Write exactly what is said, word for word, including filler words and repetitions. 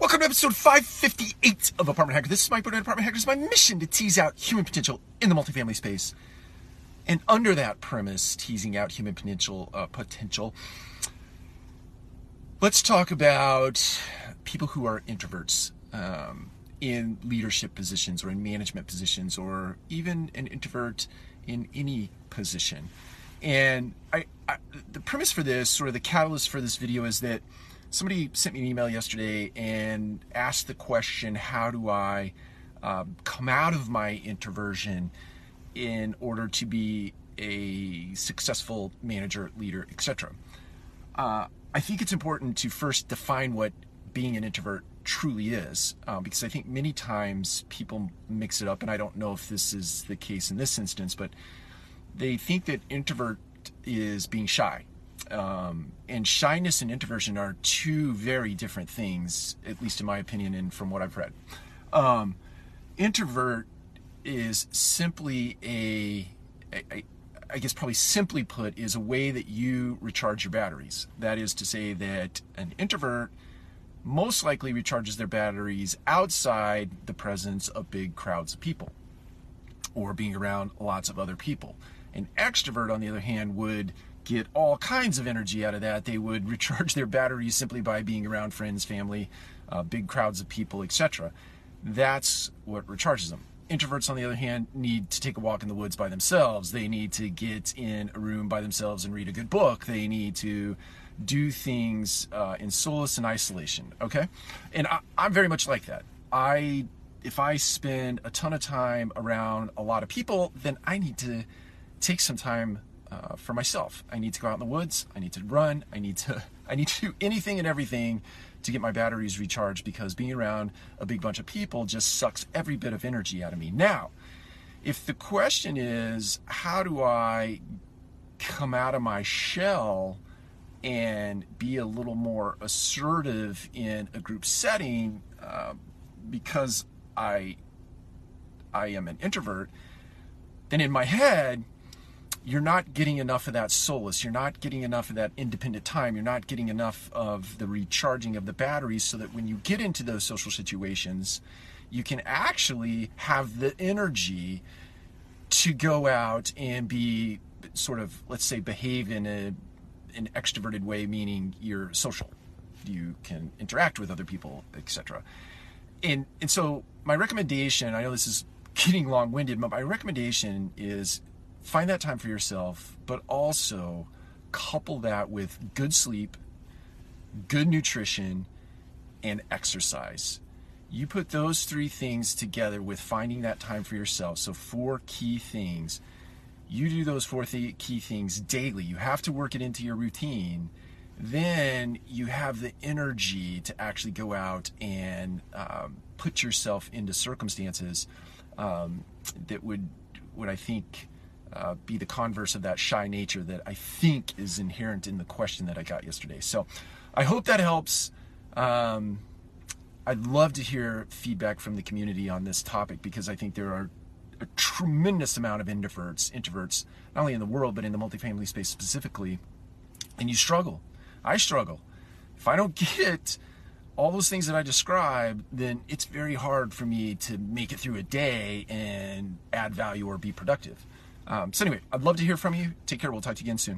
Welcome to episode five fifty-eight of Apartment Hacker. This is Mike Burnett, Apartment Hacker. It's my mission to tease out human potential in the multifamily space. And under that premise, teasing out human potential, uh, potential, let's talk about people who are introverts um, in leadership positions or in management positions, or even an introvert in any position. And I, I, the premise for this, sort of the catalyst for this video, is that somebody sent me an email yesterday and asked the question, how do I um, come out of my introversion in order to be a successful manager, leader, et cetera. Uh, I think it's important to first define what being an introvert truly is, um, because I think many times people mix it up, and I don't know if this is the case in this instance, but they think that introvert is being shy. Um, and shyness and introversion are two very different things, at least in my opinion and from what I've read. Um, introvert is simply a, I, I guess probably simply put, is a way that you recharge your batteries. That is to say that an introvert most likely recharges their batteries outside the presence of big crowds of people or being around lots of other people. An extrovert, on the other hand, would get all kinds of energy out of that. They would recharge their batteries simply by being around friends, family, uh, big crowds of people, et cetera. That's what recharges them. Introverts, on the other hand, need to take a walk in the woods by themselves. They need to get in a room by themselves and read a good book. They need to do things uh, in solace and isolation, okay? And I, I'm very much like that. I, if I spend a ton of time around a lot of people, then I need to take some time Uh, for myself. I need to go out in the woods, I need to run, I need to I need to do anything and everything to get my batteries recharged, because being around a big bunch of people just sucks every bit of energy out of me. Now, if the question is, how do I come out of my shell and be a little more assertive in a group setting uh, because I I am an introvert, then in my head, you're not getting enough of that solace. You're not getting enough of that independent time. You're not getting enough of the recharging of the batteries, so that when you get into those social situations, you can actually have the energy to go out and be sort of, let's say, behave in a, an extroverted way, meaning you're social. You can interact with other people, et cetera. And, and so my recommendation, I know this is getting long-winded, but my recommendation is, find that time for yourself, but also couple that with good sleep, good nutrition, and exercise. You put those three things together with finding that time for yourself. So four key things. You do those four th- key things daily. You have to work it into your routine. Then you have the energy to actually go out and um, put yourself into circumstances um, that would, would I think, Uh, be the converse of that shy nature that I think is inherent in the question that I got yesterday. So I hope that helps. Um, I'd love to hear feedback from the community on this topic, because I think there are a tremendous amount of introverts, introverts, not only in the world, but in the multifamily space specifically, and you struggle. I struggle. If I don't get all those things that I described, then it's very hard for me to make it through a day and add value or be productive. Um, so anyway, I'd love to hear from you. Take care. We'll talk to you again soon.